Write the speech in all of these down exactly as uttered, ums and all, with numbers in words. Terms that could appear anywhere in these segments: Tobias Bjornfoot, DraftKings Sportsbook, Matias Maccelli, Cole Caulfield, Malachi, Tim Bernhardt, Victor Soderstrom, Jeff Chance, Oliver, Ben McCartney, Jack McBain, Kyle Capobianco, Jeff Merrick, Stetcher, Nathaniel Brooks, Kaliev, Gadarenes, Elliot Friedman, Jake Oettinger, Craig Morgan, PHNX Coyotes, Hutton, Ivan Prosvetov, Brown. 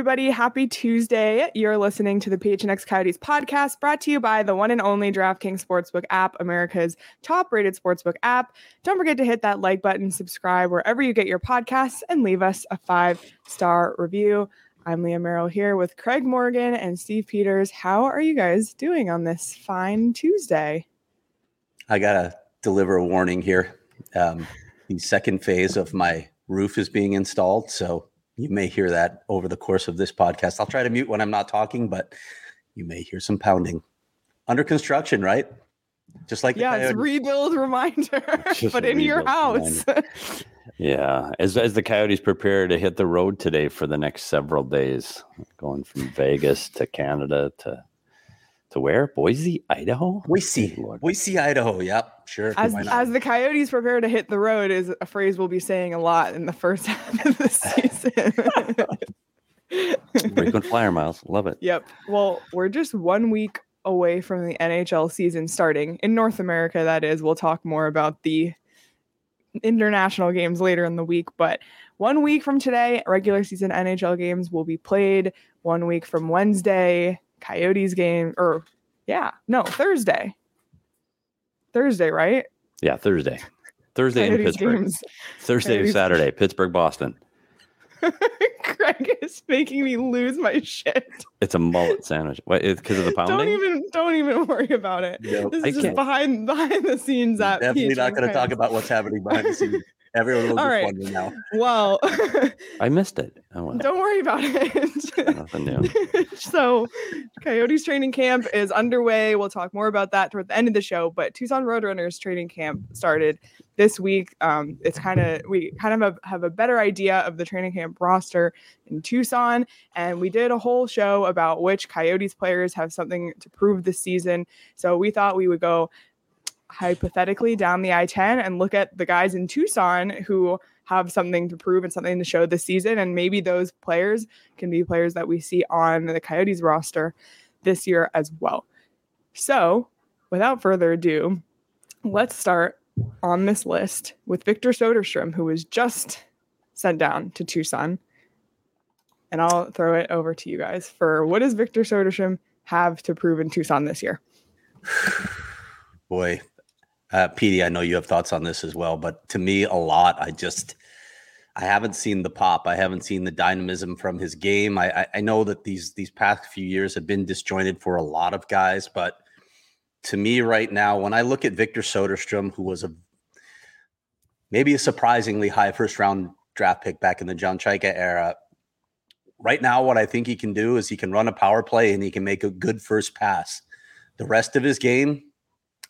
everybody. Happy Tuesday. You're listening to the P H N X Coyotes podcast, brought to you by the one and only DraftKings Sportsbook app, America's top-rated sportsbook app. Don't forget to hit that like button, subscribe wherever you get your podcasts, and leave us a five-star review. I'm Leah Merrill here with Craig Morgan and Steve Peters. How are you guys doing on this fine Tuesday? I got to deliver a warning here. Um, the second phase of my roof is being installed, so you may hear that over the course of this podcast. I'll try to mute when I'm not talking, but you may hear some pounding. Under construction, right? Just like the yeah, Coyotes. It's rebuild reminder, just but in your house. yeah, as as the Coyotes prepare to hit the road today for the next several days, going from Vegas to Canada to to where? Boise, Idaho? Boise. Boise, Idaho. Yep, sure. As, as the Coyotes prepare to hit the road is a phrase we'll be saying a lot in the first half of the season. Frequent flyer miles. Love it. Yep. Well, we're just one week away from the N H L season starting. In North America, that is. We'll talk more about the international games later in the week, but one week from today, regular season N H L games will be played. One week from Wednesday, Coyotes game, or yeah, no, Thursday. Thursday, right? Yeah, Thursday. Thursday in Pittsburgh. Games. Thursday Coyotes. Saturday, Pittsburgh, Boston. Craig is making me lose my shit. It's a mullet sandwich. What? It's because of the pounding? Don't even, don't even worry about it. Nope. This is I just can't. behind behind the scenes. At definitely P H N X not going to talk about what's happening behind the scenes. Everyone will All just right. wonder now. Well, I missed it. Oh, well. Don't worry about it. Nothing new. So, Coyotes training camp is underway. We'll talk more about that toward the end of the show. But Tucson Roadrunners training camp started this week. Um, it's kind of we kind of have, have a better idea of the training camp roster in Tucson, and we did a whole show about which Coyotes players have something to prove this season. So we thought we would go hypothetically down the I ten and look at the guys in Tucson who have something to prove and something to show this season. And maybe those players can be players that we see on the Coyotes roster this year as well. So without further ado, let's start on this list with Victor Soderstrom, who was just sent down to Tucson. And I'll throw it over to you guys for what does Victor Soderstrom have to prove in Tucson this year? Boy. Uh, Petey, I know you have thoughts on this as well, but to me, a lot. I just, I haven't seen the pop. I haven't seen the dynamism from his game. I, I, I know that these these past few years have been disjointed for a lot of guys, but to me right now, when I look at Victor Soderstrom, who was a maybe a surprisingly high first-round draft pick back in the John Chayka era, right now what I think he can do is he can run a power play and he can make a good first pass. The rest of his game,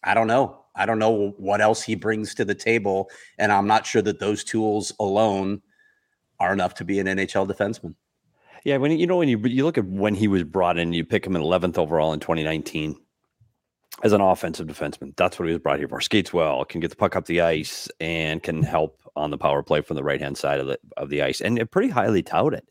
I don't know. I don't know what else he brings to the table, and I'm not sure that those tools alone are enough to be an N H L defenseman. Yeah, when you know when you you look at when he was brought in, you pick him in eleventh overall in twenty nineteen as an offensive defenseman. That's what he was brought here for. Skates well, can get the puck up the ice, and can help on the power play from the right hand side of the of the ice, and pretty highly touted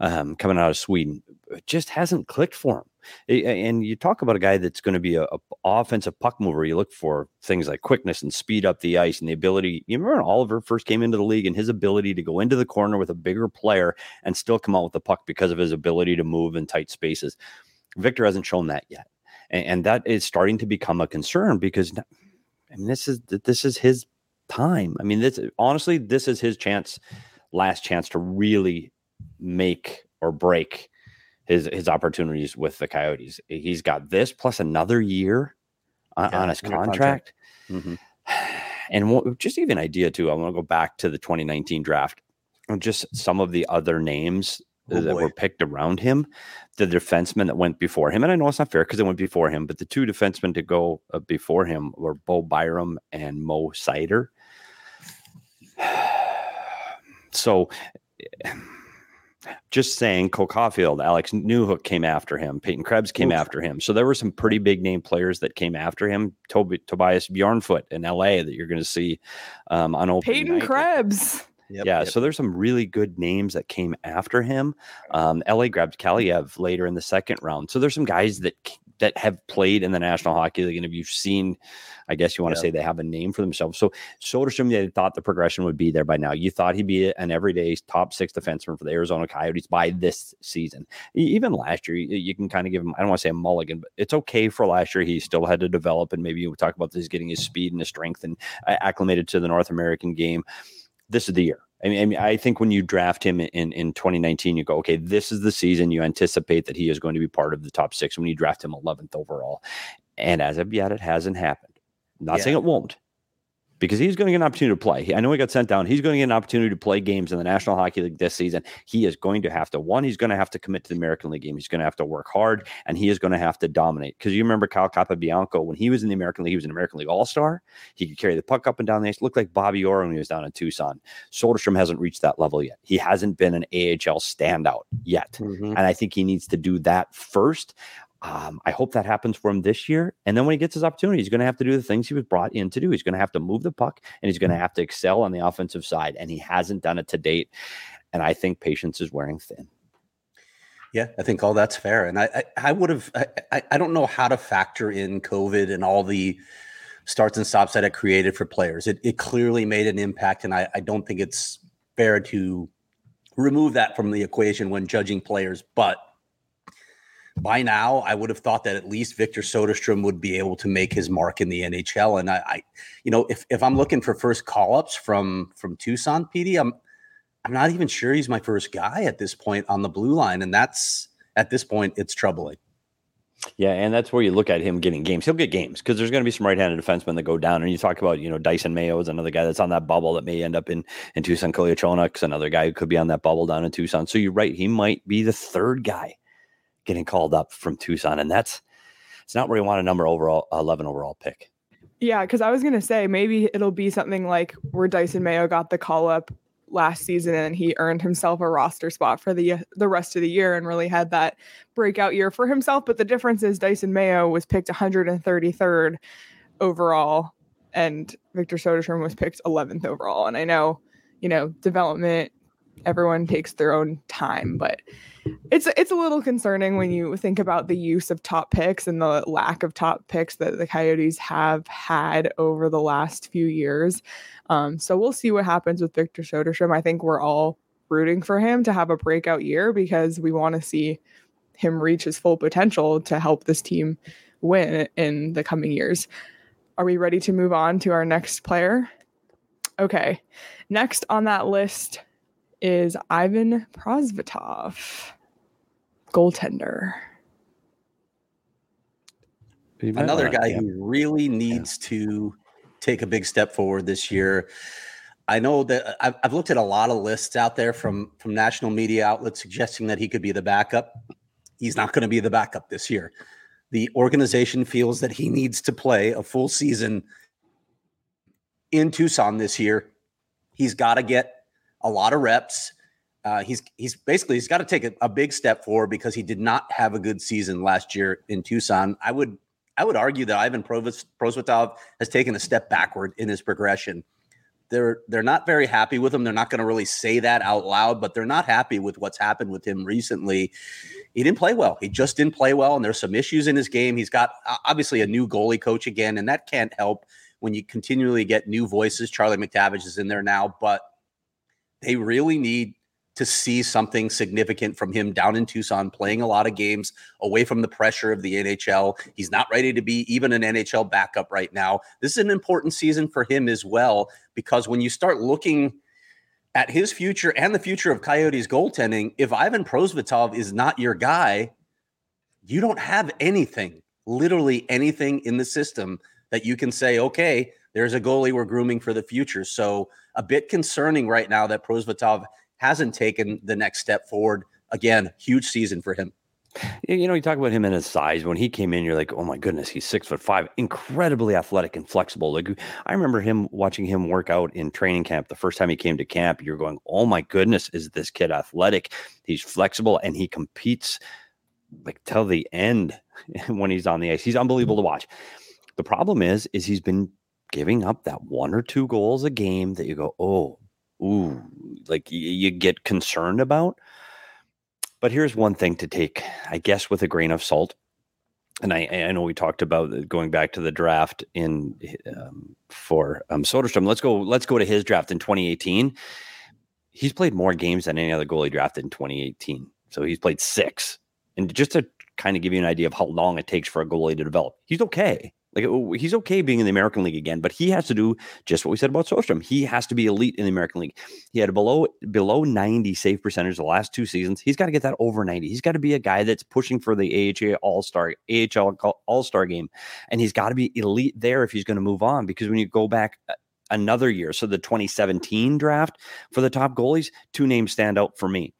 um, coming out of Sweden. It just hasn't clicked for him. And you talk about a guy that's going to be a, a offensive puck mover. You look for things like quickness and speed up the ice and the ability. You remember when Oliver first came into the league and his ability to go into the corner with a bigger player and still come out with the puck because of his ability to move in tight spaces. Victor hasn't shown that yet. And, and that is starting to become a concern because I mean, this is, this is his time. I mean, this honestly, this is his chance, last chance to really make or break His, his opportunities with the Coyotes. He's got this plus another year on, yeah, on his contract. contract. Mm-hmm. And we'll, just to give you an idea, too, I want to go back to the twenty nineteen draft and just some of the other names oh, that boy. were picked around him, the defensemen that went before him. And I know it's not fair because they went before him, but the two defensemen to go before him were Bo Byram and Mo Seider. So... Just saying, Cole Caulfield, Alex Newhook came after him. Peyton Krebs came Oof. after him. So there were some pretty big name players that came after him. Toby, Tobias Bjornfoot in L A that you're going to see um, on opening Peyton night. Krebs. Yep, yeah, yep. So there's some really good names that came after him. Um, L A grabbed Kaliev later in the second round. So there's some guys that that have played in the National Hockey League. And if you've seen, I guess you want to yeah. say they have a name for themselves. So Soderstrom, they thought the progression would be there by now. You thought he'd be an everyday top six defenseman for the Arizona Coyotes by this season. Even last year, you can kind of give him, I don't want to say a mulligan, but it's okay for last year. He still had to develop. And maybe we'll talk about this, getting his speed and his strength and acclimated to the North American game. This is the year. I mean, I think when you draft him in, in twenty nineteen, you go, okay, this is the season you anticipate that he is going to be part of the top six when you draft him eleventh overall. And as of yet, it hasn't happened. I'm not yeah. saying it won't, because he's going to get an opportunity to play. I know he got sent down. He's going to get an opportunity to play games in the National Hockey League this season. He is going to have to, one, he's going to have to commit to the American League game. He's going to have to work hard, and he is going to have to dominate. Because you remember Kyle Capobianco, when he was in the American League, he was an American League All-Star. He could carry the puck up and down the ice. Looked like Bobby Orr when he was down in Tucson. Soderstrom hasn't reached that level yet. He hasn't been an A H L standout yet. Mm-hmm. And I think he needs to do that first. Um, I hope that happens for him this year. And then when he gets his opportunity, he's going to have to do the things he was brought in to do. He's going to have to move the puck, and he's going to have to excel on the offensive side. And he hasn't done it to date. And I think patience is wearing thin. Yeah, I think all that's fair. And I, I, I would have, I, I don't know how to factor in COVID and all the starts and stops that it created for players. It, it clearly made an impact. And I, I don't think it's fair to remove that from the equation when judging players, but by now, I would have thought that at least Victor Soderstrom would be able to make his mark in the N H L. And I, I you know, if if I'm looking for first call-ups from from Tucson, P D, I'm I'm not even sure he's my first guy at this point on the blue line. And that's, at this point, it's troubling. Yeah, and that's where you look at him getting games. He'll get games because there's going to be some right-handed defensemen that go down. And you talk about, you know, Dyson Mayo is another guy that's on that bubble that may end up in, in Tucson. Kolyachonak's another guy who could be on that bubble down in Tucson. So you're right, he might be the third guy getting called up from Tucson, and that's it's not where you want a number overall eleven overall pick. Yeah, because I was gonna say maybe it'll be something like where Dyson Mayo got the call up last season and he earned himself a roster spot for the the rest of the year and really had that breakout year for himself. But the difference is Dyson Mayo was picked one hundred thirty-third overall and Victor Soderstrom was picked eleventh overall. And I know, you know, development, everyone takes their own time, but it's it's a little concerning when you think about the use of top picks and the lack of top picks that the Coyotes have had over the last few years. Um, so we'll see what happens with Victor Soderstrom. I think we're all rooting for him to have a breakout year because we want to see him reach his full potential to help this team win in the coming years. Are we ready to move on to our next player? Okay, next on that list is Ivan Prosvetov, goaltender. Another guy yeah. who really needs yeah. to take a big step forward this year. I know that I've, I've looked at a lot of lists out there from, from national media outlets suggesting that he could be the backup. He's not going to be the backup this year. The organization feels that he needs to play a full season in Tucson this year. He's got to get a lot of reps. Uh, he's he's basically he's got to take a, a big step forward because he did not have a good season last year in Tucson. I would I would argue that Ivan Prosvetov has taken a step backward in his progression. They're they're not very happy with him. They're not going to really say that out loud, but they're not happy with what's happened with him recently. He didn't play well. He just didn't play well, and there's some issues in his game. He's got obviously a new goalie coach again, and that can't help when you continually get new voices. Charlie McTavish is in there now, but they really need to see something significant from him down in Tucson, playing a lot of games away from the pressure of the N H L. He's not ready to be even an N H L backup right now. This is an important season for him as well, because when you start looking at his future and the future of Coyotes goaltending, if Ivan Prosvetov is not your guy, you don't have anything, literally anything in the system that you can say, okay, there's a goalie we're grooming for the future. So a bit concerning right now that Prosvetov hasn't taken the next step forward. Again, huge season for him. You know, you talk about him and his size. When he came in, you're like, oh my goodness, he's six foot five, incredibly athletic and flexible. Like, I remember him watching him work out in training camp. The first time he came to camp, you're going, oh my goodness, is this kid athletic? He's flexible and he competes like till the end when he's on the ice. He's unbelievable to watch. The problem is, is he's been giving up that one or two goals a game that you go, oh, ooh, like y- you get concerned about. But here's one thing to take, I guess, with a grain of salt. and I, I know we talked about going back to the draft in um, for um, Soderstrom. Let's go. Let's go to his draft in twenty eighteen. He's played more games than any other goalie drafted in twenty eighteen. So he's played six. And just to kind of give you an idea of how long it takes for a goalie to develop, he's okay. Like he's okay being in the American League again, but he has to do just what we said about Soderstrom. He has to be elite in the American League. He had a below below ninety save percentage the last two seasons. He's got to get that over ninety. He's got to be a guy that's pushing for the A H A All-Star, A H L All-Star game, and he's got to be elite there if he's going to move on. Because when you go back another year, so the twenty seventeen draft for the top goalies, two names stand out for me.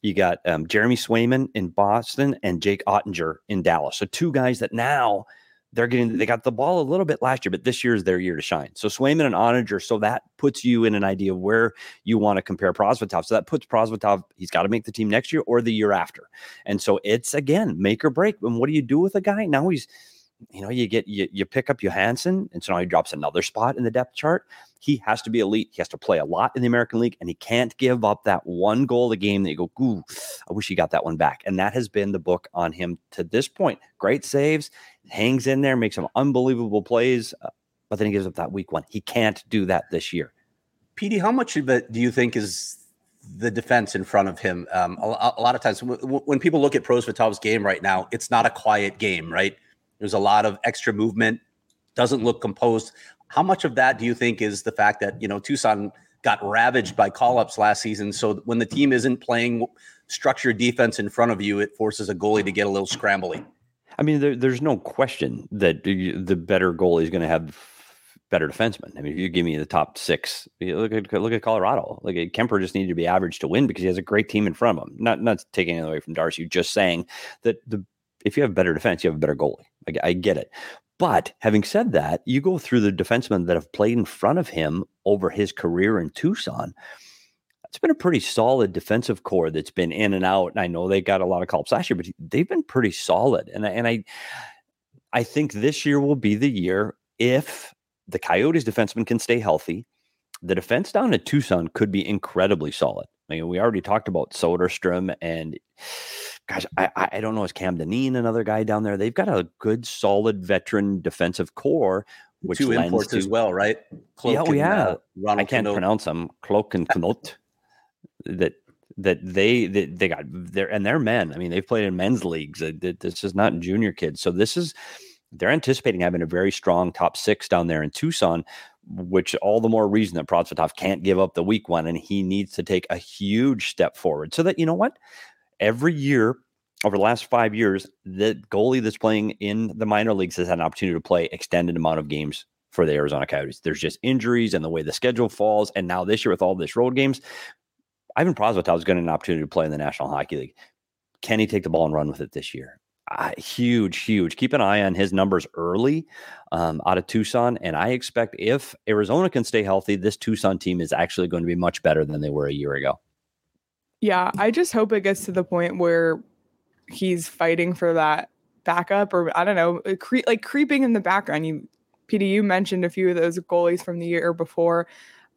You got um, Jeremy Swayman in Boston and Jake Oettinger in Dallas. So two guys that now. They're getting, they got the ball a little bit last year, but this year is their year to shine. So Swayman and Oettinger, so that puts you in an idea of where you want to compare Prosvetov. So that puts Prosvetov, he's got to make the team next year or the year after. And so it's, again, make or break. And what do you do with a guy? Now he's, you know, you get, you, you pick up Johansson, and so now he drops another spot in the depth chart. He has to be elite. He has to play a lot in the American League, and he can't give up that one goal a game that you go, ooh, I wish he got that one back. And that has been the book on him to this point. Great saves. Hangs in there, makes some unbelievable plays, uh, but then he gives up that weak one. He can't do that this year. Petey, how much of it do you think is the defense in front of him? Um, a, a lot of times w- w- when people look at Prosvetov's game right now, it's not a quiet game, right? There's a lot of extra movement, doesn't look composed. How much of that do you think is the fact that, you know, Tucson got ravaged by call-ups last season? So when the team isn't playing structured defense in front of you, it forces a goalie to get a little scrambly. I mean, there, there's no question that the better goalie is going to have better defensemen. I mean, if you give me the top six, look at look at Colorado. Like Kemper just needed to be average to win because he has a great team in front of him. Not not taking it away from Darcy, just saying that the if you have better defense, you have a better goalie. Like, I get it. But having said that, you go through the defensemen that have played in front of him over his career in Tucson. It's been a pretty solid defensive core that's been in and out. And I know they got a lot of call-ups last year, but they've been pretty solid. And I, and I, I think this year will be the year if the Coyotes defensemen can stay healthy. The defense down at Tucson could be incredibly solid. I mean, we already talked about Soderstrom and gosh, I, I don't know. Is Cam Dineen another guy down there? They've got a good, solid veteran defensive core. Which two imports to, as well, right? Cloak yeah, and, yeah. Uh, I can't Knot. pronounce them. Cloak and Knot. that that they that they got there and they're men. I mean, they've played in men's leagues. This is not junior kids. So this is they're anticipating having a very strong top six down there in Tucson, which all the more reason that Prosvetov can't give up the weak one, and he needs to take a huge step forward so that, you know what, every year over the last five years, the goalie that's playing in the minor leagues has had an opportunity to play extended amount of games for the Arizona Coyotes. There's just injuries and the way the schedule falls. And now this year with all this road games, Ivan Prosvetov is getting an opportunity to play in the National Hockey League. Can he take the ball and run with it this year? Uh, huge, huge. Keep an eye on his numbers early um, out of Tucson. And I expect if Arizona can stay healthy, this Tucson team is actually going to be much better than they were a year ago. Yeah, I just hope it gets to the point where he's fighting for that backup or, I don't know, cre- like creeping in the background. You, P D, you mentioned a few of those goalies from the year before.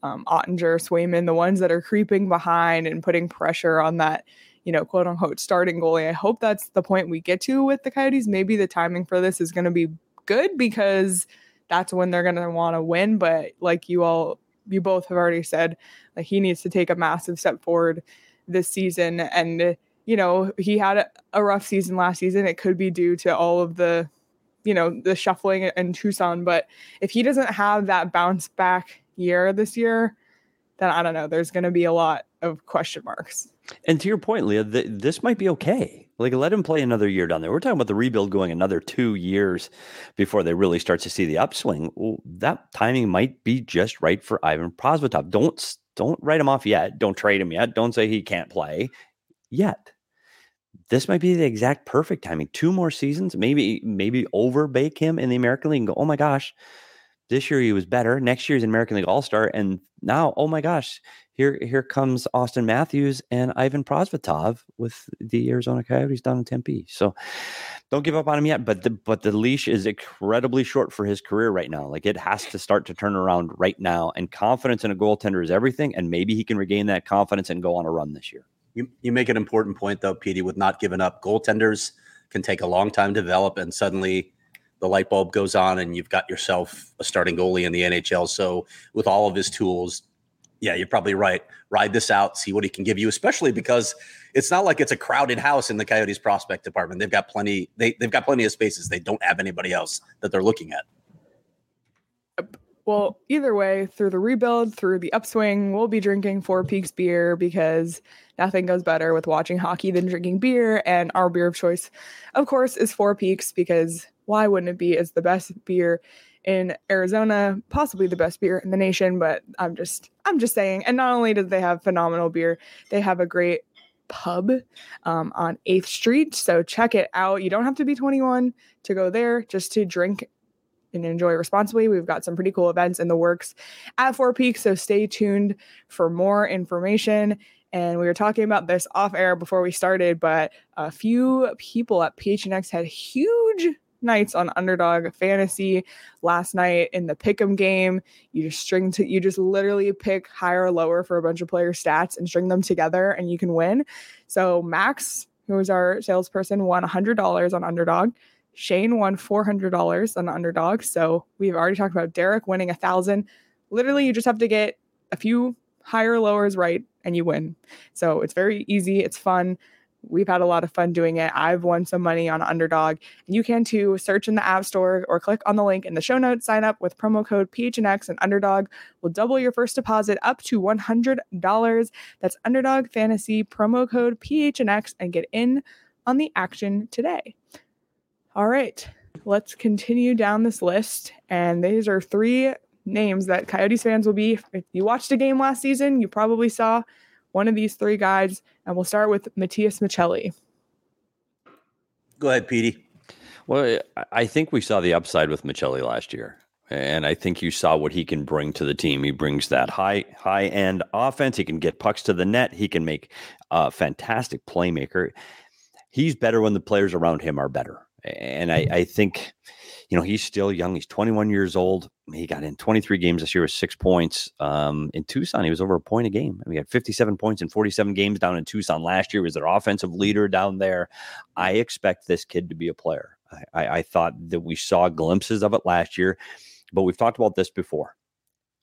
Um, Oettinger, Swayman, the ones that are creeping behind and putting pressure on that, you know, quote unquote starting goalie. I hope that's the point we get to with the Coyotes. Maybe the timing for this is going to be good because that's when they're going to want to win. But like you all, you both have already said, like he needs to take a massive step forward this season. And, you know, he had a, a rough season last season. It could be due to all of the, you know, the shuffling in Tucson. But if he doesn't have that bounce back year this year, then I don't know, there's going to be a lot of question marks. And to your point, Leah, th- this might be okay. Like, let him play another year down there. We're talking about the rebuild going another two years before they really start to see the upswing. Well, that timing might be just right for Ivan Prosvetov. Don't, don't write him off yet. Don't trade him yet. Don't say he can't play yet. This might be the exact perfect timing. Two more seasons, maybe, maybe overbake him in the American League and go, oh my gosh, this year he was better. Next year he's an American League All-Star. And now, oh my gosh, here here comes Austin Matthews and Ivan Prosvetov with the Arizona Coyotes down in Tempe. So don't give up on him yet. But the, but the leash is incredibly short for his career right now. Like, it has to start to turn around right now. And confidence in a goaltender is everything. And maybe he can regain that confidence and go on a run this year. You, you make an important point, though, Petey, with not giving up. Goaltenders can take a long time to develop, and suddenly the light bulb goes on and you've got yourself a starting goalie in the N H L. So with all of his tools, yeah, you're probably right. Ride this out, see what he can give you, especially because it's not like it's a crowded house in the Coyotes prospect department. They've got plenty, they, they've got plenty of spaces. They don't have anybody else that they're looking at. Well, either way, through the rebuild, through the upswing, we'll be drinking Four Peaks beer because nothing goes better with watching hockey than drinking beer. And our beer of choice, of course, is Four Peaks, because why wouldn't it be? It's the best beer in Arizona, possibly the best beer in the nation, but I'm just I'm just saying. And not only do they have phenomenal beer, they have a great pub um, on eighth Street. So check it out. You don't have to be twenty-one to go there, just to drink and enjoy responsibly. We've got some pretty cool events in the works at Four Peaks, so stay tuned for more information. And we were talking about this off air before we started, but a few people at P H N X had huge nights on Underdog Fantasy last night in the pick'em game. You just string to, you just literally pick higher or lower for a bunch of player stats and string them together, and you can win. So Max, who is our salesperson, won one hundred dollars on Underdog. Shane won four hundred dollars on Underdog. So we've already talked about Derek winning a thousand. Literally, you just have to get a few higher lowers right and you win. So it's very easy. It's fun. We've had a lot of fun doing it. I've won some money on Underdog. You can too. Search in the App Store or click on the link in the show notes. Sign up with promo code P H N X, and Underdog will double your first deposit up to one hundred dollars. That's Underdog Fantasy, promo code P H N X, and get in on the action today. All right, let's continue down this list. And these are three names that Coyotes fans will be. If you watched a game last season, you probably saw one of these three guys. And we'll start with Matias Maccelli. Go ahead, Petey. Well, I think we saw the upside with Maccelli last year. And I think you saw what he can bring to the team. He brings that high, high end offense. He can get pucks to the net. He can make a fantastic playmaker. He's better when the players around him are better. And I, I think, you know, he's still young. He's twenty-one years old. He got in twenty-three games this year with six points. Um, in Tucson, he was over a point a game. I mean, he had fifty-seven points in forty-seven games down in Tucson last year. He was their offensive leader down there. I expect this kid to be a player. I, I, I thought that we saw glimpses of it last year, but we've talked about this before.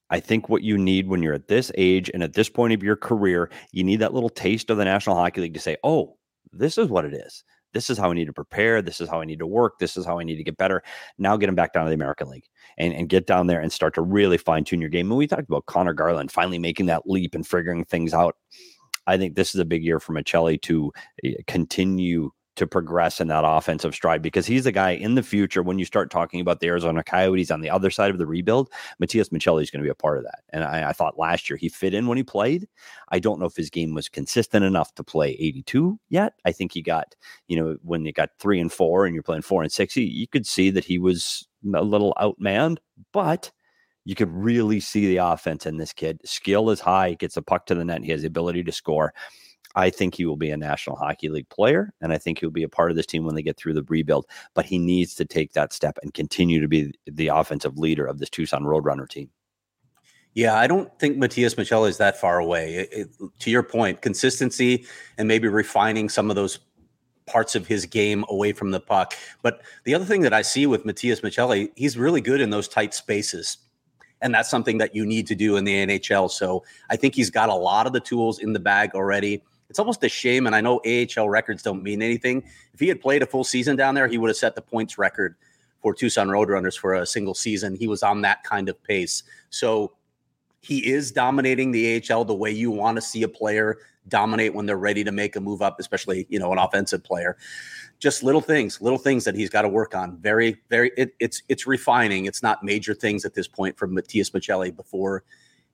I think what you need when you're at this age and at this point of your career, you need that little taste of the National Hockey League to say, oh, this is what it is. This is how I need to prepare. This is how I need to work. This is how I need to get better. Now get him back down to the American League and, and get down there and start to really fine tune your game. And we talked about Connor Garland finally making that leap and figuring things out. I think this is a big year for Maccelli to continue to progress in that offensive stride, because he's the guy in the future. When you start talking about the Arizona Coyotes on the other side of the rebuild, Matias Maccelli is going to be a part of that. And I, I thought last year he fit in when he played. I don't know if his game was consistent enough to play eighty-two yet. I think he got, you know, when you got three and four and you're playing four and six, you could see that he was a little outmanned, but you could really see the offense in this kid. Skill is high. He gets a puck to the net. He has the ability to score. I think he will be a National Hockey League player, and I think he'll be a part of this team when they get through the rebuild. But he needs to take that step and continue to be the offensive leader of this Tucson Roadrunner team. Yeah, I don't think Matias Maccelli is that far away. It, it, to your point, consistency and maybe refining some of those parts of his game away from the puck. But the other thing that I see with Matias Maccelli, he's really good in those tight spaces. And that's something that you need to do in the N H L. So I think he's got a lot of the tools in the bag already. It's almost a shame, and I know A H L records don't mean anything. If he had played a full season down there, he would have set the points record for Tucson Roadrunners for a single season. He was on that kind of pace. So he is dominating the A H L the way you want to see a player dominate when they're ready to make a move up, especially, you know, an offensive player. Just little things, little things that he's got to work on. Very, very it, – it's it's refining. It's not major things at this point from Matias Maccelli before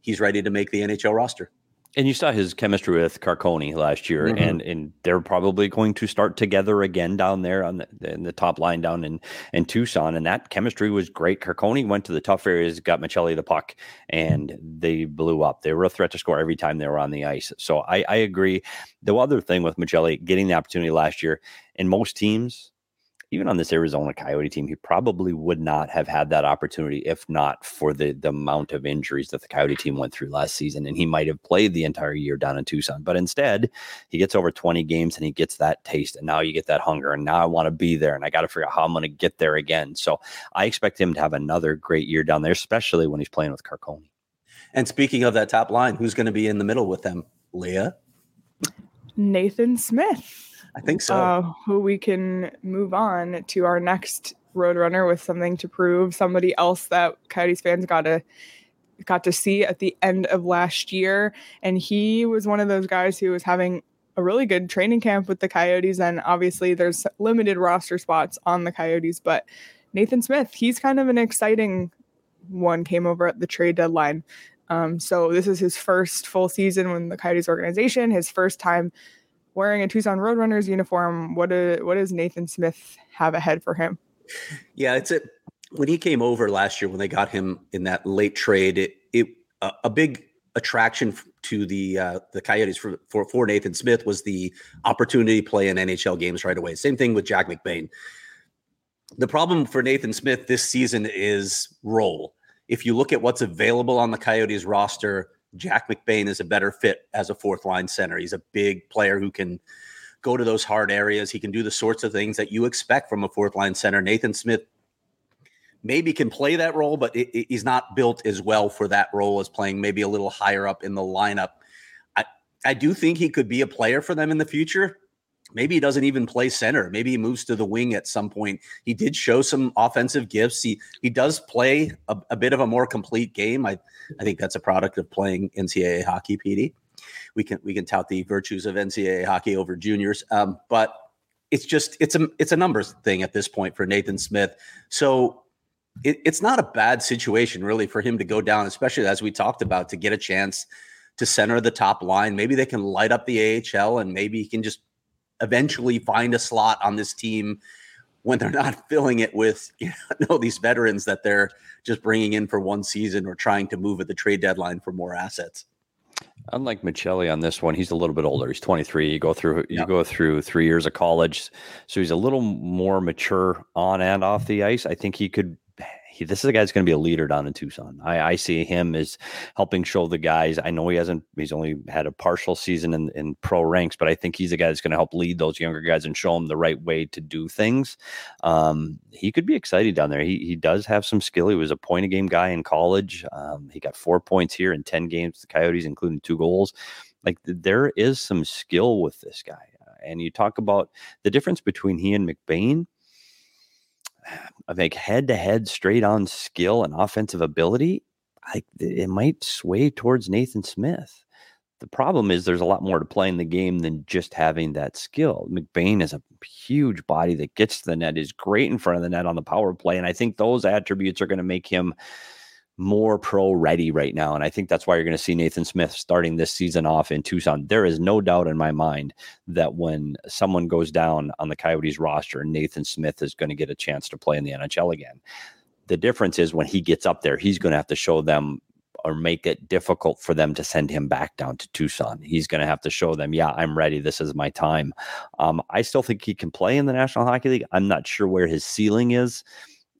he's ready to make the N H L roster. And you saw his chemistry with Carconi last year, mm-hmm. and, and they're probably going to start together again down there on the, in the top line down in, in Tucson, and that chemistry was great. Carconi went to the tough areas, got Maccelli the puck, and they blew up. They were a threat to score every time they were on the ice. So I, I agree. The other thing with Maccelli, getting the opportunity last year, in most teams, even on this Arizona Coyote team, he probably would not have had that opportunity if not for the, the amount of injuries that the Coyote team went through last season. And he might have played the entire year down in Tucson. But instead, he gets over twenty games and he gets that taste. And now you get that hunger. And now I want to be there. And I got to figure out how I'm going to get there again. So I expect him to have another great year down there, especially when he's playing with Carconi. And speaking of that top line, who's going to be in the middle with them, Leah? Nathan Smith. I think so. Uh, who we can move on to our next Roadrunner with something to prove. Somebody else that Coyotes fans got to got to see at the end of last year. And he was one of those guys who was having a really good training camp with the Coyotes. And obviously there's limited roster spots on the Coyotes. But Nathan Smith, he's kind of an exciting one, came over at the trade deadline. Um, so this is his first full season with the Coyotes organization, his first time wearing a Tucson Roadrunners uniform. What do, what does Nathan Smith have ahead for him? Yeah, it's a, when he came over last year, when they got him in that late trade, it, it a, a big attraction to the uh, the Coyotes for, for for Nathan Smith was the opportunity to play in N H L games right away. Same thing with Jack McBain. The problem for Nathan Smith this season is role. If you look at what's available on the Coyotes roster, Jack McBain is a better fit as a fourth line center. He's a big player who can go to those hard areas. He can do the sorts of things that you expect from a fourth line center. Nathan Smith maybe can play that role, but it, it, he's not built as well for that role as playing maybe a little higher up in the lineup. I, I do think he could be a player for them in the future. Maybe he doesn't even play center. Maybe he moves to the wing at some point. He did show some offensive gifts. He he does play a, a bit of a more complete game. I, I think that's a product of playing N C double A hockey, P D. We can we can tout the virtues of N C double A hockey over juniors. Um, but it's just it's a it's a numbers thing at this point for Nathan Smith. So it, it's not a bad situation really for him to go down, especially as we talked about, to get a chance to center the top line. Maybe they can light up the A H L and maybe he can just eventually find a slot on this team when they're not filling it with, you know, these veterans that they're just bringing in for one season or trying to move at the trade deadline for more assets. Unlike Maccelli on this one, he's a little bit older. He's twenty-three. You go through you yep. go through three years of college, so he's a little more mature on and off the ice. I think he could. He, this is a guy that's going to be a leader down in Tucson. I, I see him as helping show the guys. I know he hasn't, he's only had a partial season in, in pro ranks, but I think he's a guy that's going to help lead those younger guys and show them the right way to do things. Um, he could be exciting down there. He he does have some skill. He was a point a game guy in college. Um, he got four points here in ten games, the Coyotes, including two goals. Like there is some skill with this guy. And you talk about the difference between he and McBain. I think head-to-head, straight-on skill and offensive ability, I, it might sway towards Nathan Smith. The problem is there's a lot more to play in the game than just having that skill. McBain is a huge body that gets to the net, is great in front of the net on the power play, and I think those attributes are going to make him more pro-ready right now, and I think that's why you're going to see Nathan Smith starting this season off in Tucson. There is no doubt in my mind that when someone goes down on the Coyotes roster, Nathan Smith is going to get a chance to play in the N H L again. The difference is when he gets up there, he's going to have to show them or make it difficult for them to send him back down to Tucson. He's going to have to show them, yeah, I'm ready. This is my time. Um, I still think he can play in the National Hockey League. I'm not sure where his ceiling is.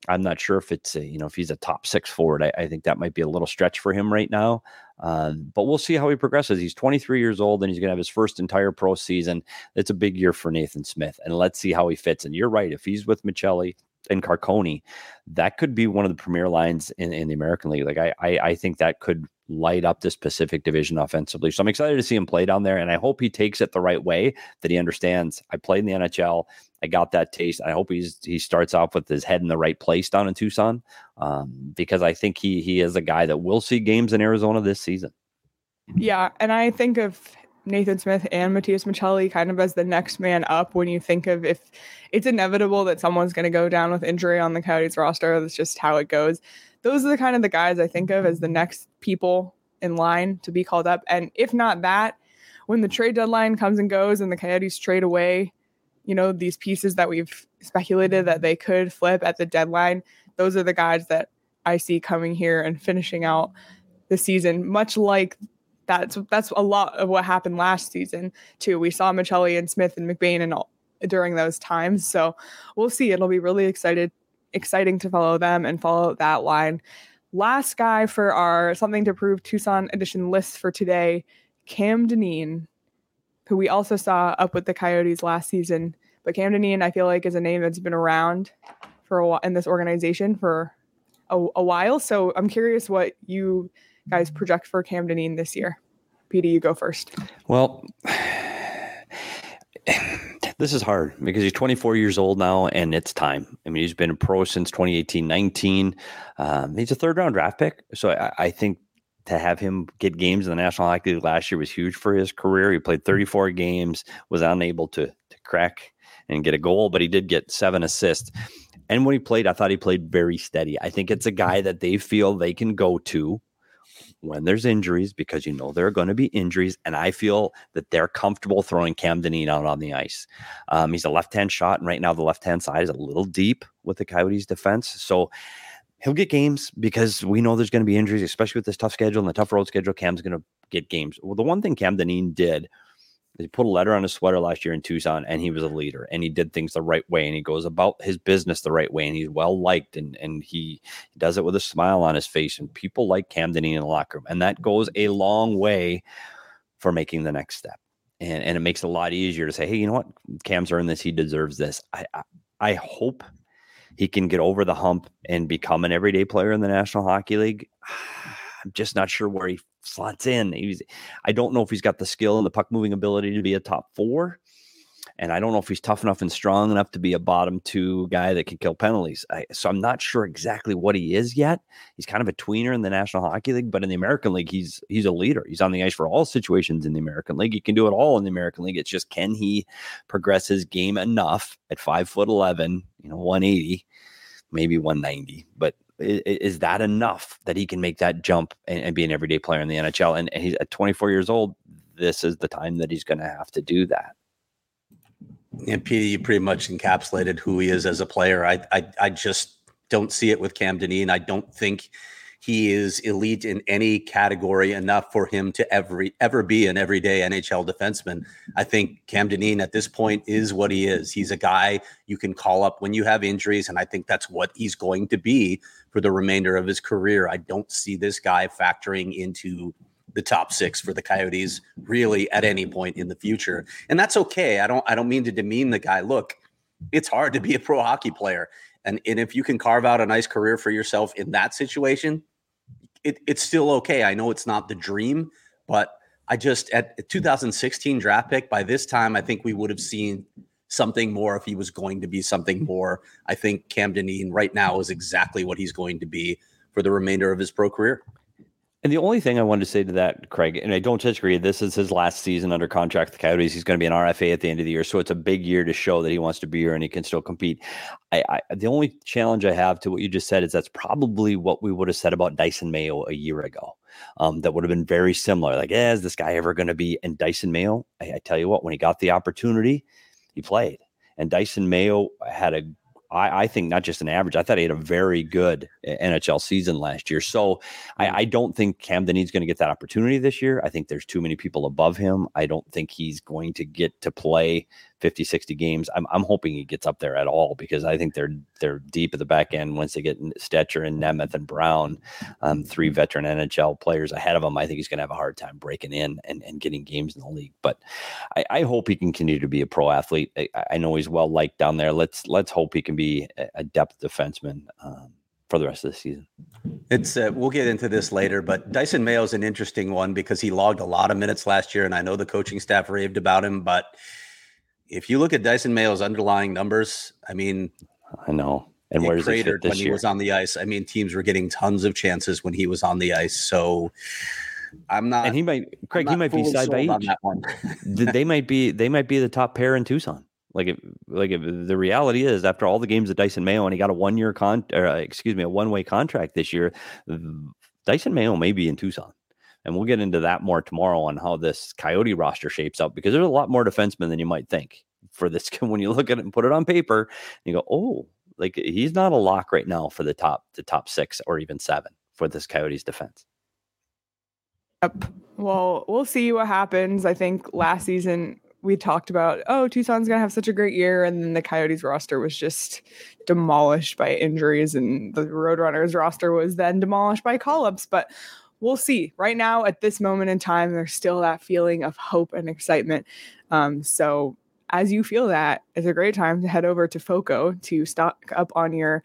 I'm not sure if it's, a, you know, if he's a top six forward. I, I think that might be a little stretch for him right now, uh, but we'll see how he progresses. He's twenty-three years old and he's going to have his first entire pro season. It's a big year for Nathan Smith, and let's see how he fits. And you're right. If he's with Maccelli and Carconi, that could be one of the premier lines in, in the American League. Like I, I, I think that could light up this Pacific Division offensively. So I'm excited to see him play down there, and I hope he takes it the right way, that he understands I played in the N H L. I got that taste. I hope he's he starts off with his head in the right place down in Tucson, um, because I think he he is a guy that will see games in Arizona this season. Yeah, and I think of Nathan Smith and Matias Maccelli kind of as the next man up when you think of, if it's inevitable that someone's going to go down with injury on the Coyotes roster. That's just how it goes. Those are the kind of the guys I think of as the next people in line to be called up. And if not that, when the trade deadline comes and goes and the Coyotes trade away, you know, these pieces that we've speculated that they could flip at the deadline, those are the guys that I see coming here and finishing out the season, much like That's that's a lot of what happened last season, too. We saw Maccelli and Smith and McBain and all, during those times. So we'll see. It'll be really excited, exciting to follow them and follow that line. Last guy for our Something to Prove Tucson edition list for today, Cam Dineen, who we also saw up with the Coyotes last season. But Cam Dineen, I feel like, is a name that's been around for a while in this organization for a, a while. So I'm curious what you guys project for Cam Dineen this year. Petey, you go first. Well, this is hard because he's twenty-four years old now, and it's time. I mean, he's been a pro since twenty eighteen nineteen. Um, he's a third-round draft pick, so I, I think to have him get games in the National Hockey League last year was huge for his career. He played thirty-four games, was unable to to crack and get a goal, but he did get seven assists. And when he played, I thought he played very steady. I think it's a guy that they feel they can go to when there's injuries, because you know there are going to be injuries, and I feel that they're comfortable throwing Cam Dineen out on the ice. Um, he's a left-hand shot, and right now the left-hand side is a little deep with the Coyotes' defense, so he'll get games because we know there's going to be injuries, especially with this tough schedule and the tough road schedule. Cam's going to get games. Well, the one thing Cam Dineen did is he put a letter on his sweater last year in Tucson, and he was a leader, and he did things the right way, and he goes about his business the right way, and he's well-liked, and and he does it with a smile on his face, and people like Cam Dineen in the locker room, and that goes a long way for making the next step, and, and it makes it a lot easier to say, hey, you know what? Cam's earned this. He deserves this. I, I, I hope he can get over the hump and become an everyday player in the National Hockey League. I'm just not sure where he slots in. He's, I don't know if he's got the skill and the puck moving ability to be a top four. And I don't know if he's tough enough and strong enough to be a bottom two guy that can kill penalties. I, so I'm not sure exactly what he is yet. He's kind of a tweener in the National Hockey League, but in the American League, he's, he's a leader. He's on the ice for all situations in the American League. He can do it all in the American League. It's just, can he progress his game enough at five foot eleven, you know, one eighty, maybe one ninety, but is that enough that he can make that jump and, and be an everyday player in the N H L? And, and he's at twenty-four years old. This is the time that he's going to have to do that. Yeah, Petey, you pretty much encapsulated who he is as a player. I, I, I just don't see it with Cam Dineen. I don't think he is elite in any category enough for him to every ever be an everyday N H L defenseman. I think Cam Dineen at this point is what he is. He's a guy you can call up when you have injuries, and I think that's what he's going to be for the remainder of his career. I don't see this guy factoring into the top six for the Coyotes really at any point in the future. And that's okay. I don't I don't mean to demean the guy. Look, it's hard to be a pro hockey player. And, and if you can carve out a nice career for yourself in that situation, it, it's still okay. I know it's not the dream, but I just, at two thousand sixteen draft pick, by this time, I think we would have seen something more if he was going to be something more. I think Cam Dineen right now is exactly what he's going to be for the remainder of his pro career. And the only thing I wanted to say to that, Craig, and I don't disagree, this is his last season under contract with the Coyotes. He's going to be an R F A at the end of the year, so it's a big year to show that he wants to be here and he can still compete. I, I, the only challenge I have to what you just said is that's probably what we would have said about Dyson Mayo a year ago. Um, that would have been very similar. Like, eh, is this guy ever going to be? And Dyson Mayo, I, I tell you what, when he got the opportunity, he played. And Dyson Mayo had a I, I think not just an average. I thought he had a very good N H L season last year. So I, I don't think Cam Dineen's going to get that opportunity this year. I think there's too many people above him. I don't think he's going to get to play fifty, sixty games. I'm, I'm hoping he gets up there at all because I think they're they're deep at the back end once they get Stetcher and Nemeth and Brown, um, three veteran N H L players ahead of him. I think he's going to have a hard time breaking in and, and getting games in the league. But I, I hope he can continue to be a pro athlete. I, I know he's well liked down there. Let's let's hope he can be a depth defenseman um, for the rest of the season. It's uh, we'll get into this later, but Dyson Mayo is an interesting one because he logged a lot of minutes last year, and I know the coaching staff raved about him, but if you look at Dyson Mayo's underlying numbers, I mean, I know, and where's he cratered when he was on the ice. I mean, teams were getting tons of chances when he was on the ice. So I'm not, and he might, Craig, he might be side by each. they might be, they might be the top pair in Tucson. Like, if, like if the reality is, after all the games at Dyson Mayo, and he got a one-year con, or excuse me, a one-way contract this year, Dyson Mayo may be in Tucson. And we'll get into that more tomorrow on how this Coyote roster shapes up, because there's a lot more defensemen than you might think for this. When you look at it and put it on paper, and you go, oh, like he's not a lock right now for the top, the top six or even seven for this Coyotes defense. Yep. Well, we'll see what happens. I think last season we talked about, oh, Tucson's going to have such a great year. And then the Coyotes roster was just demolished by injuries. And the Roadrunners roster was then demolished by call-ups. But we'll see. Right now, at this moment in time, there's still that feeling of hope and excitement. Um, so as you feel that, it's a great time to head over to FOCO to stock up on your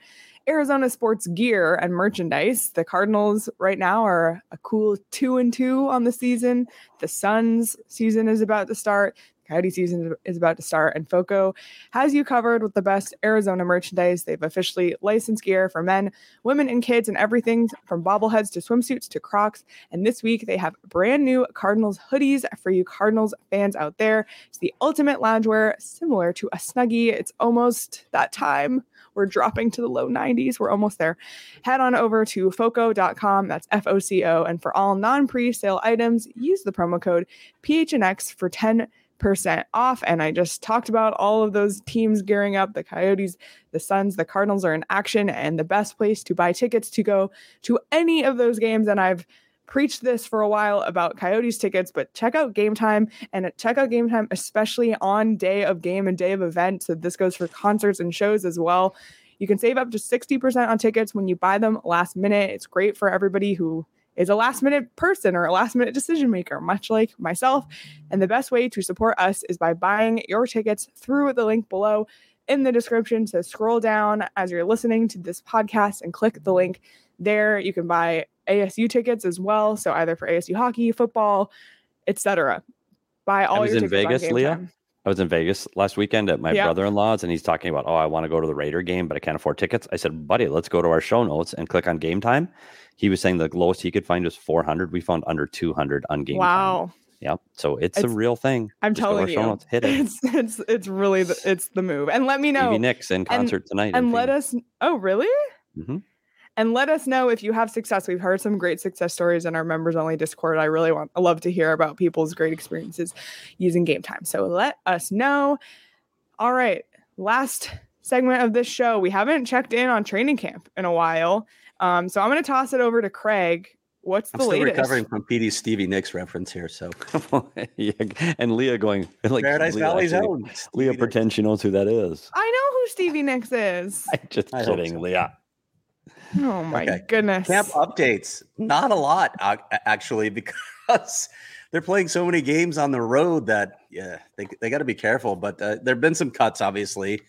Arizona sports gear and merchandise. The Cardinals right now are a cool two and two on the season. The Suns season is about to start. Coyote season is about to start, and FOCO has you covered with the best Arizona merchandise. They've officially licensed gear for men, women, and kids, and everything from bobbleheads to swimsuits to Crocs. And this week, they have brand new Cardinals hoodies for you Cardinals fans out there. It's the ultimate loungewear, similar to a Snuggie. It's almost that time. We're dropping to the low nineties. We're almost there. Head on over to foco dot com. That's F O C O. And for all non-pre-sale items, use the promo code P H N X for ten percent off. And I just talked about all of those teams gearing up. The Coyotes, the Suns, the Cardinals are in action, and the best place to buy tickets to go to any of those games. And I've preached this for a while about Coyotes tickets, but check out Game Time, and check out Game Time, especially on day of game and day of event. So this goes for concerts and shows as well. You can save up to sixty percent on tickets when you buy them last minute. It's great for everybody who is a last-minute person or a last-minute decision-maker, much like myself. And the best way to support us is by buying your tickets through the link below in the description. So scroll down as you're listening to this podcast and click the link there. You can buy A S U tickets as well, so either for A S U hockey, football, et cetera. Buy all your tickets. I was in Vegas, Leah. I was in Vegas last weekend at my yeah. brother-in-law's, and he's talking about, oh, I want to go to the Raider game, but I can't afford tickets. I said, buddy, let's go to our show notes and click on Game Time. He was saying the lowest he could find was four hundred. We found under two hundred on Game Wow. Time. Yep. So it's, it's a real thing. I'm Just telling you, notes, hit it. it's, it's, it's really, the, it's the move. And let me know. Stevie Nicks in concert and, tonight. And let Phoenix. us, oh, really? Mm-hmm. And let us know if you have success. We've heard some great success stories in our members only Discord. I really want, I love to hear about people's great experiences using Game Time. So let us know. All right. Last segment of this show. We haven't checked in on training camp in a while. Um, so I'm going to toss it over to Craig. What's the I'm still latest? Recovering from P D's Stevie Nicks reference here. So, yeah, and Leah going like Paradise Leah, Valley's actually, own. Stevie Leah pretends she knows who that is. I know who Stevie Nicks is. I'm just I kidding, so. Leah. Oh my okay. goodness! Camp updates. Not a lot uh, actually, because they're playing so many games on the road that yeah, they they got to be careful. But uh, there've been some cuts, obviously.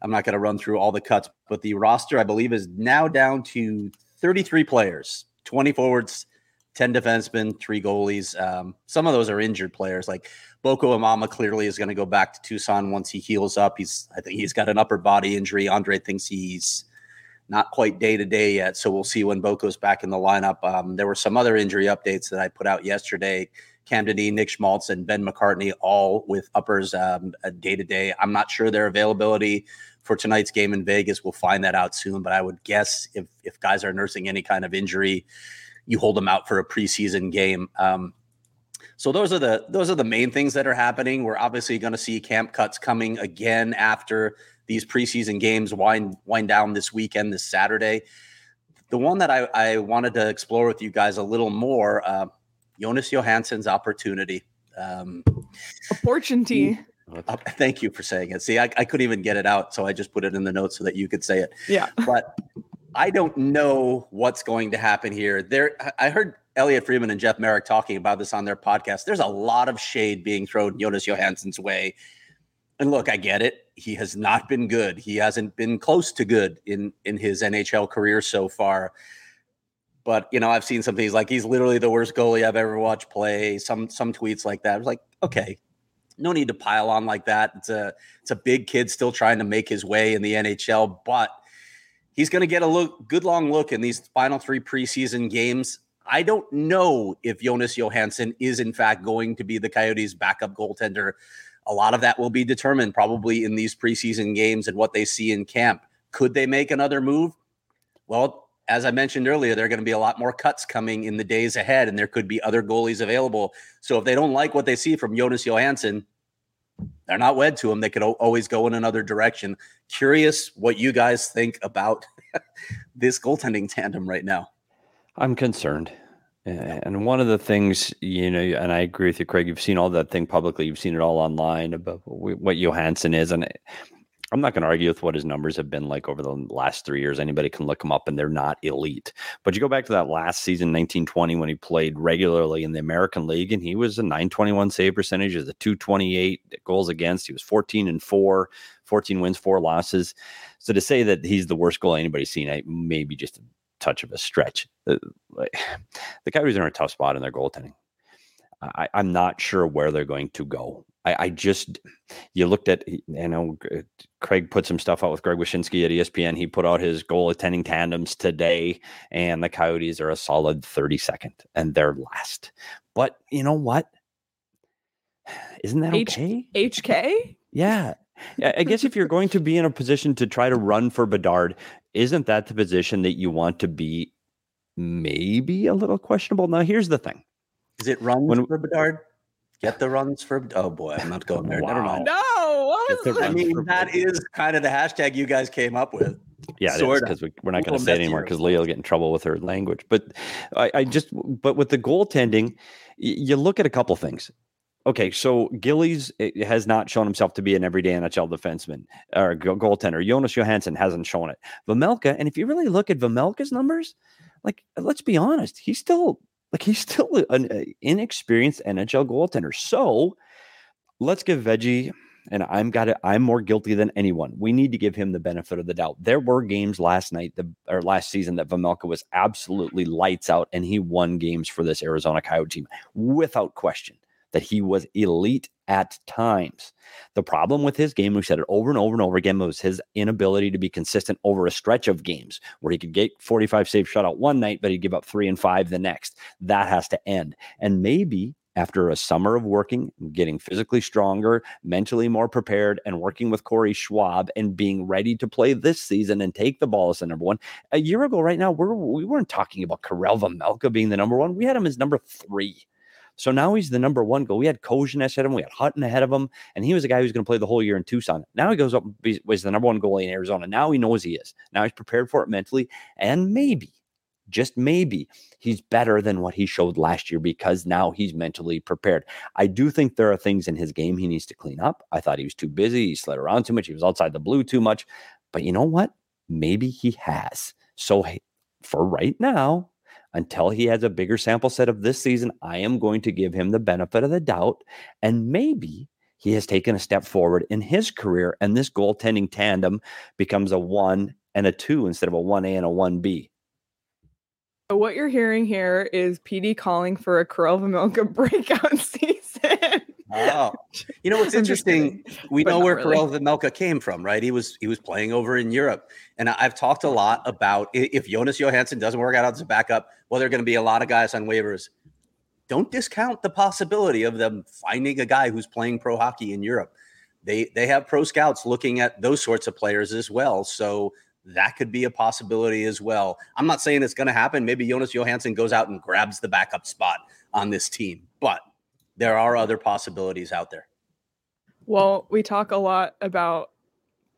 I'm not going to run through all the cuts, but the roster, I believe, is now down to thirty-three players, twenty forwards, ten defensemen, three goalies. Um, some of those are injured players. Like Boko Imama clearly is going to go back to Tucson once he heals up. He's, I think he's got an upper body injury. Andre thinks he's not quite day-to-day yet, so we'll see when Boko's back in the lineup. Um, there were some other injury updates that I put out yesterday. Cam Dineen, Nick Schmaltz, and Ben McCartney, all with uppers um, day-to-day. I'm not sure their availability for tonight's game in Vegas. We'll find that out soon, but I would guess if if guys are nursing any kind of injury, you hold them out for a preseason game. Um, so those are the those are the main things that are happening. We're obviously going to see camp cuts coming again after these preseason games wind wind down this weekend, this Saturday. The one that I, I wanted to explore with you guys a little more, uh, Jonas Johansson's opportunity. Um, opportunity. Uh, thank you for saying it. See, I, I couldn't even get it out, so I just put it in the notes so that you could say it. Yeah. But I don't know what's going to happen here. There, I heard Elliot Friedman and Jeff Merrick talking about this on their podcast. There's a lot of shade being thrown Jonas Johansson's way. And look, I get it. He has not been good. He hasn't been close to good in, in his N H L career so far. But, you know, I've seen some things like he's literally the worst goalie I've ever watched play. Some some tweets like that. I was like, okay, no need to pile on like that. It's a, it's a big kid still trying to make his way in the N H L, but he's going to get a look, good long look in these final three preseason games. I don't know if Jonas Johansson is, in fact, going to be the Coyotes' backup goaltender. A lot of that will be determined probably in these preseason games and what they see in camp. Could they make another move? Well, as I mentioned earlier, there are going to be a lot more cuts coming in the days ahead, and there could be other goalies available. So if they don't like what they see from Jonas Johansson, they're not wed to him. They could o- always go in another direction. Curious what you guys think about this goaltending tandem right now. I'm concerned. And one of the things, you know, and I agree with you, Craig, you've seen all that thing publicly. You've seen it all online about what Johansson is. And I'm not going to argue with what his numbers have been like over the last three years. Anybody can look them up, and they're not elite. But you go back to that last season, nineteen twenty, when he played regularly in the American League, and he was a nine twenty-one save percentage, he was a two twenty-eight goals against. He was fourteen and four, fourteen wins, four losses. So to say that he's the worst goal anybody's seen, I maybe just a touch of a stretch. The, like, the Coyotes are in a tough spot in their goaltending. I, I'm not sure where they're going to go. I, I just, you looked at, you know, Craig put some stuff out with Greg Wyshynski at E S P N. He put out his goal attending tandems today, and the Coyotes are a solid thirty-second, and they're last. But you know what? Isn't that H- okay? H K? Yeah. I guess if you're going to be in a position to try to run for Bedard, isn't that the position that you want to be? Maybe a little questionable. Now, here's the thing. Is it runs when, for Bedard? Get the runs for oh boy, I'm not going there. Wow. Never mind. No, what I mean that Bedard is kind of the hashtag you guys came up with. Yeah, because we, we're not going to say it anymore because Leah will get in trouble with her language. But I, I just, but with the goaltending, you look at a couple things. Okay, so Gillies has not shown himself to be an everyday N H L defenseman or goaltender. Jonas Johansson hasn't shown it. Vejmelka, and if you really look at Vejmelka's numbers, like let's be honest, he's still. Like he's still an inexperienced N H L goaltender. So let's give Veggie, and I'm got to, I'm more guilty than anyone. We need to give him the benefit of the doubt. There were games last night the, or last season that Vejmelka was absolutely lights out, and he won games for this Arizona Coyote team without question that he was elite at times. The problem with his game, we've said it over and over and over again, was his inability to be consistent over a stretch of games where he could get forty-five save shutout one night, but he'd give up three and five the next. That has to end. And maybe after a summer of working, getting physically stronger, mentally more prepared, and working with Corey Schwab and being ready to play this season and take the ball as the number one. A year ago right now, we're, we weren't talking about Karel Vejmelka being the number one. We had him as number three. So now he's the number one goal. We had Kozinesh ahead of him. We had Hutton ahead of him. And he was a guy who's going to play the whole year in Tucson. Now he goes up and was the number one goalie in Arizona. Now he knows he is. Now he's prepared for it mentally. And maybe, just maybe, he's better than what he showed last year because now he's mentally prepared. I do think there are things in his game he needs to clean up. I thought he was too busy. He slid around too much. He was outside the blue too much. But you know what? Maybe he has. So for right now, until he has a bigger sample set of this season, I am going to give him the benefit of the doubt. And maybe he has taken a step forward in his career, and this goaltending tandem becomes a one and a two instead of a one A and a one B. So what you're hearing here is P D calling for a Karel Vejmelka breakout season. Wow. You know, what's interesting, we know where really. Karel Vejmelka came from, right? He was he was playing over in Europe. And I've talked a lot about if Jonas Johansson doesn't work out as a backup, well, there are going to be a lot of guys on waivers. Don't discount the possibility of them finding a guy who's playing pro hockey in Europe. They they have pro scouts looking at those sorts of players as well. So that could be a possibility as well. I'm not saying it's going to happen. Maybe Jonas Johansson goes out and grabs the backup spot on this team. But there are other possibilities out there. Well, we talk a lot about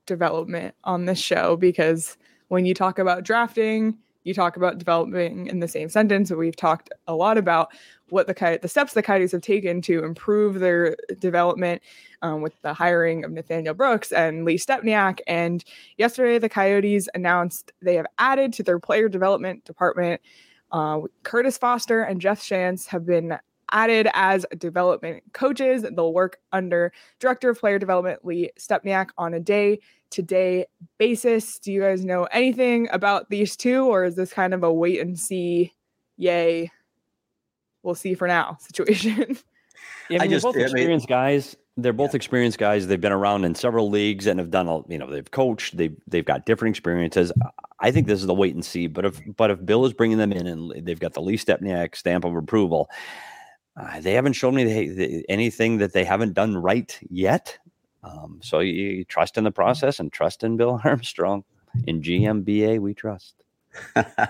development on this show because when you talk about drafting, you talk about developing in the same sentence. We've talked a lot about what the coy- the steps the Coyotes have taken to improve their development um, with the hiring of Nathaniel Brooks and Lee Stepniak. And yesterday, the Coyotes announced they have added to their player development department. Uh, Curtis Foster and Jeff Chance have been added as development coaches. They'll work under Director of Player Development Lee Stepniak on a day-to-day basis. Do you guys know anything about these two, or is this kind of a wait and see, yay, we'll see for now situation? Yeah, I mean, I just, they're both I mean, experienced guys. They're both yeah. experienced guys. They've been around in several leagues and have done, a, you know, they've coached. They've they've got different experiences. I think this is the wait and see. But if but if Bill is bringing them in and they've got the Lee Stepniak stamp of approval. Uh, they haven't shown me they, they, anything that they haven't done right yet. Um, so you, you trust in the process and trust in Bill Armstrong. In G M B A, we trust. I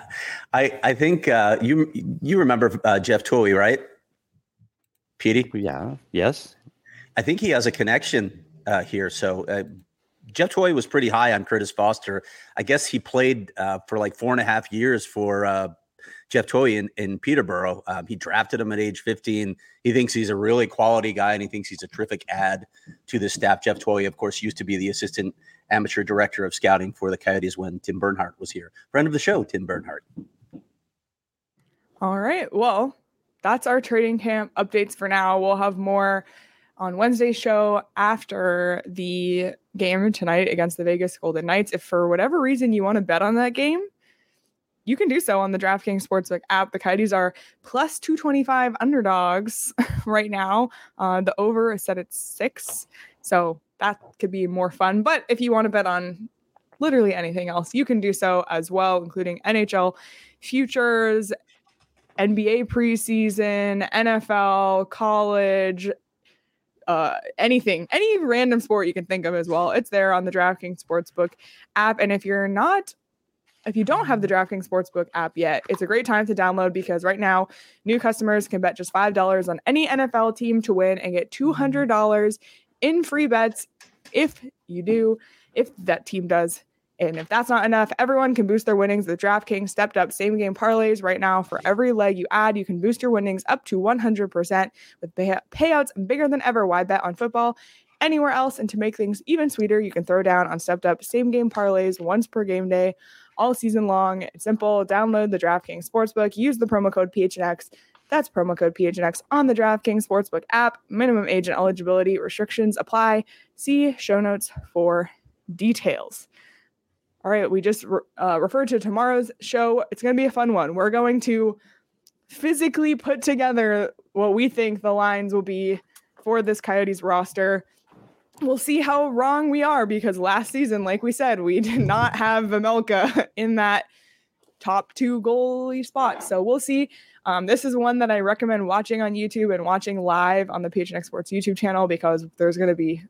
I think uh, you you remember uh, Jeff Toey, right? Petey? Yeah. Yes. I think he has a connection uh, here. So uh, Jeff Toey was pretty high on Curtis Foster. I guess he played uh, for like four and a half years for uh, Jeff Toey in, in Peterborough. Um, he drafted him at age fifteen. He thinks he's a really quality guy, and he thinks he's a terrific add to the staff. Jeff Toey, of course, used to be the assistant amateur director of scouting for the Coyotes when Tim Bernhardt was here. Friend of the show, Tim Bernhardt. All right. Well, that's our trading camp updates for now. We'll have more on Wednesday's show after the game tonight against the Vegas Golden Knights. If for whatever reason you want to bet on that game, you can do so on the DraftKings Sportsbook app. The Coyotes are plus two twenty-five underdogs right now. Uh, the over is set at six, so that could be more fun. But if you want to bet on literally anything else, you can do so as well, including N H L futures, N B A preseason, N F L, college, Uh, anything, any random sport you can think of as well. It's there on the DraftKings Sportsbook app. And if you're not, if you don't have the DraftKings Sportsbook app yet, it's a great time to download, because right now new customers can bet just five dollars on any N F L team to win and get two hundred dollars in free bets if you do, if that team does. And if that's not enough, everyone can boost their winnings with DraftKings stepped up same game parlays right now. For every leg you add, you can boost your winnings up to one hundred percent with pay- payouts bigger than ever. Why bet on football anywhere else? And to make things even sweeter, you can throw down on stepped up same game parlays once per game day all season long. It's simple. Download the DraftKings Sportsbook, use the promo code P H N X. That's promo code P H N X on the DraftKings Sportsbook app. Minimum age and eligibility restrictions apply. See show notes for details. All right, we just uh, referred to tomorrow's show. It's going to be a fun one. We're going to physically put together what we think the lines will be for this Coyotes roster. We'll see how wrong we are, because last season, like we said, we did not have Vejmelka in that top two goalie spot. So we'll see. Um, this is one that I recommend watching on YouTube and watching live on the P H N X Sports YouTube channel, because there's going to be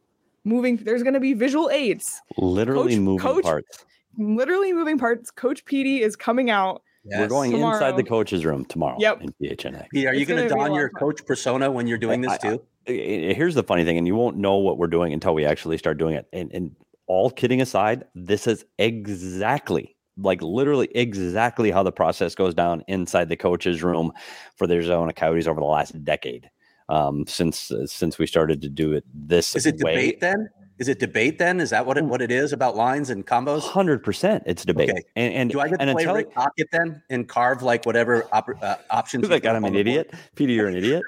moving. There's going to be visual aids. Literally coach, moving coach, parts. Literally moving parts. Coach Petey is coming out. Yes. We're going tomorrow. Inside the coach's room tomorrow. Yep. In P H N X. Pete, are it's you going to don your coach fun. persona when you're doing I, this too? I, I, here's the funny thing, and you won't know what we're doing until we actually start doing it. And, and all kidding aside, this is exactly, like literally exactly how the process goes down inside the coach's room for the Arizona Coyotes over the last decade. Um, since uh, since we started to do it this way. Is it way. debate then? Is it debate then? Is that what it, what it is about lines and combos? one hundred percent it's debate. Okay. And, and do I get to play Rick Pocket then and carve like whatever op- uh, options? Like, I'm an idiot. Petey, you're an idiot.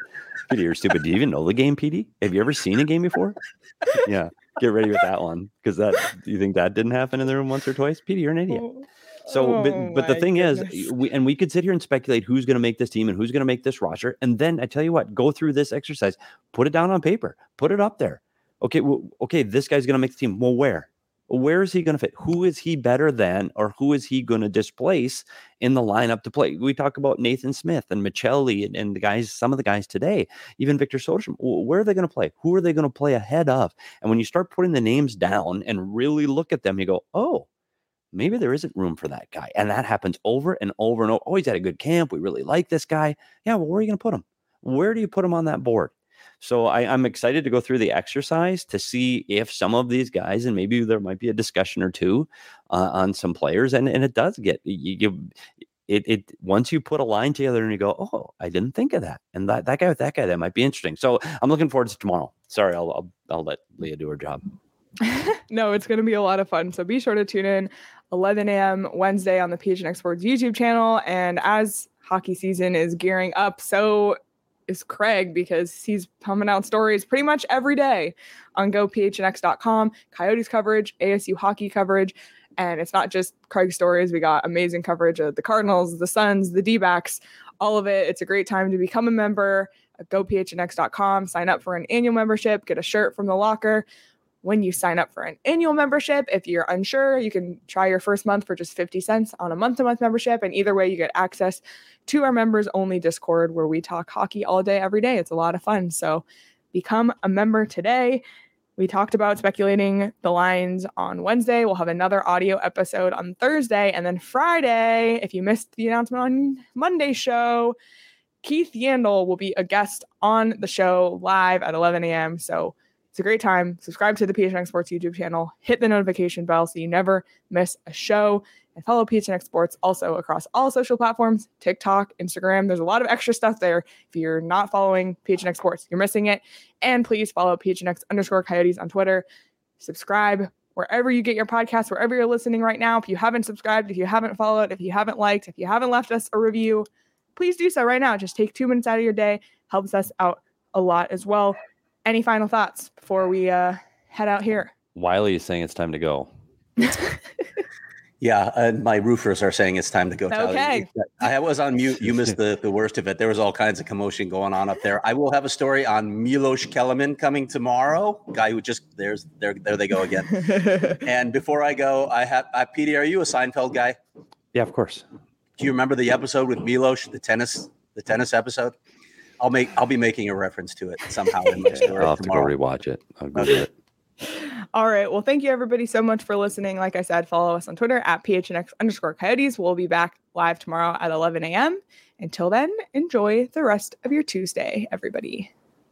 Petey, you're stupid. Do you even know the game, Petey? Have you ever seen a game before? Yeah, get ready with that one, because that you think that didn't happen in the room once or twice? Petey, you're an idiot. Oh. So, oh, but, but the thing goodness. is, we, and we could sit here and speculate who's going to make this team and who's going to make this roster. And then I tell you what, go through this exercise, put it down on paper, put it up there. Okay. Well, okay. This guy's going to make the team. Well, where, where is he going to fit? Who is he better than, or who is he going to displace in the lineup to play? We talk about Nathan Smith and Maccelli and, and the guys, some of the guys today, even Victor Soderstrom. Where are they going to play? Who are they going to play ahead of? And when you start putting the names down and really look at them, you go, oh, maybe there isn't room for that guy. And that happens over and over and over. Oh, he's had a good camp. We really like this guy. Yeah, well, where are you going to put him? Where do you put him on that board? So I, I'm excited to go through the exercise to see if some of these guys, and maybe there might be a discussion or two uh, on some players. And, and it does get you, you it, it once you put a line together and you go, oh, I didn't think of that. And that, that guy with that guy, that might be interesting. So I'm looking forward to tomorrow. Sorry, I'll I'll, I'll let Leah do her job. No, it's going to be a lot of fun. So be sure to tune in eleven a.m. Wednesday on the P H N X Sports YouTube channel. And as hockey season is gearing up, so is Craig, because he's pumping out stories pretty much every day on go p h n x dot com. Coyotes coverage, A S U hockey coverage. And it's not just Craig stories. We got amazing coverage of the Cardinals, the Suns, the D-backs, all of it. It's a great time to become a member at go p h n x dot com. Sign up for an annual membership. Get a shirt from the locker. When you sign up for an annual membership, if you're unsure, you can try your first month for just fifty cents on a month-to-month membership. And either way, you get access to our members-only Discord where we talk hockey all day, every day. It's a lot of fun. So become a member today. We talked about speculating the lines on Wednesday. We'll have another audio episode on Thursday. And then Friday, if you missed the announcement on Monday's show, Keith Yandel will be a guest on the show live at eleven a.m. So it's a great time. Subscribe to the P H N X Sports YouTube channel. Hit the notification bell so you never miss a show. and follow P H N X Sports also across all social platforms, TikTok, Instagram. There's a lot of extra stuff there. If you're not following P H N X Sports, you're missing it. And please follow P H N X underscore Coyotes on Twitter. Subscribe wherever you get your podcasts, wherever you're listening right now. If you haven't subscribed, if you haven't followed, if you haven't liked, if you haven't left us a review, please do so right now. Just take two minutes out of your day. Helps us out a lot as well. Any final thoughts before we uh, head out here? Wiley is saying it's time to go. Yeah, uh, my roofers are saying it's time to go, Tyler. Okay. I was on mute. You missed the, the worst of it. There was all kinds of commotion going on up there. I will have a story on Milos Kellerman coming tomorrow. Guy who just there's there there they go again. And before I go, I have I, P D. Are you a Seinfeld guy? Yeah, of course. Do you remember the episode with Milos, the tennis the tennis episode? I'll make I'll be making a reference to it somehow in my story. I'll have tomorrow. to go rewatch it. I'll go do it. All right. Well, thank you, everybody, so much for listening. Like I said, follow us on Twitter at PHNX underscore Coyotes. We'll be back live tomorrow at eleven a.m. Until then, enjoy the rest of your Tuesday, everybody.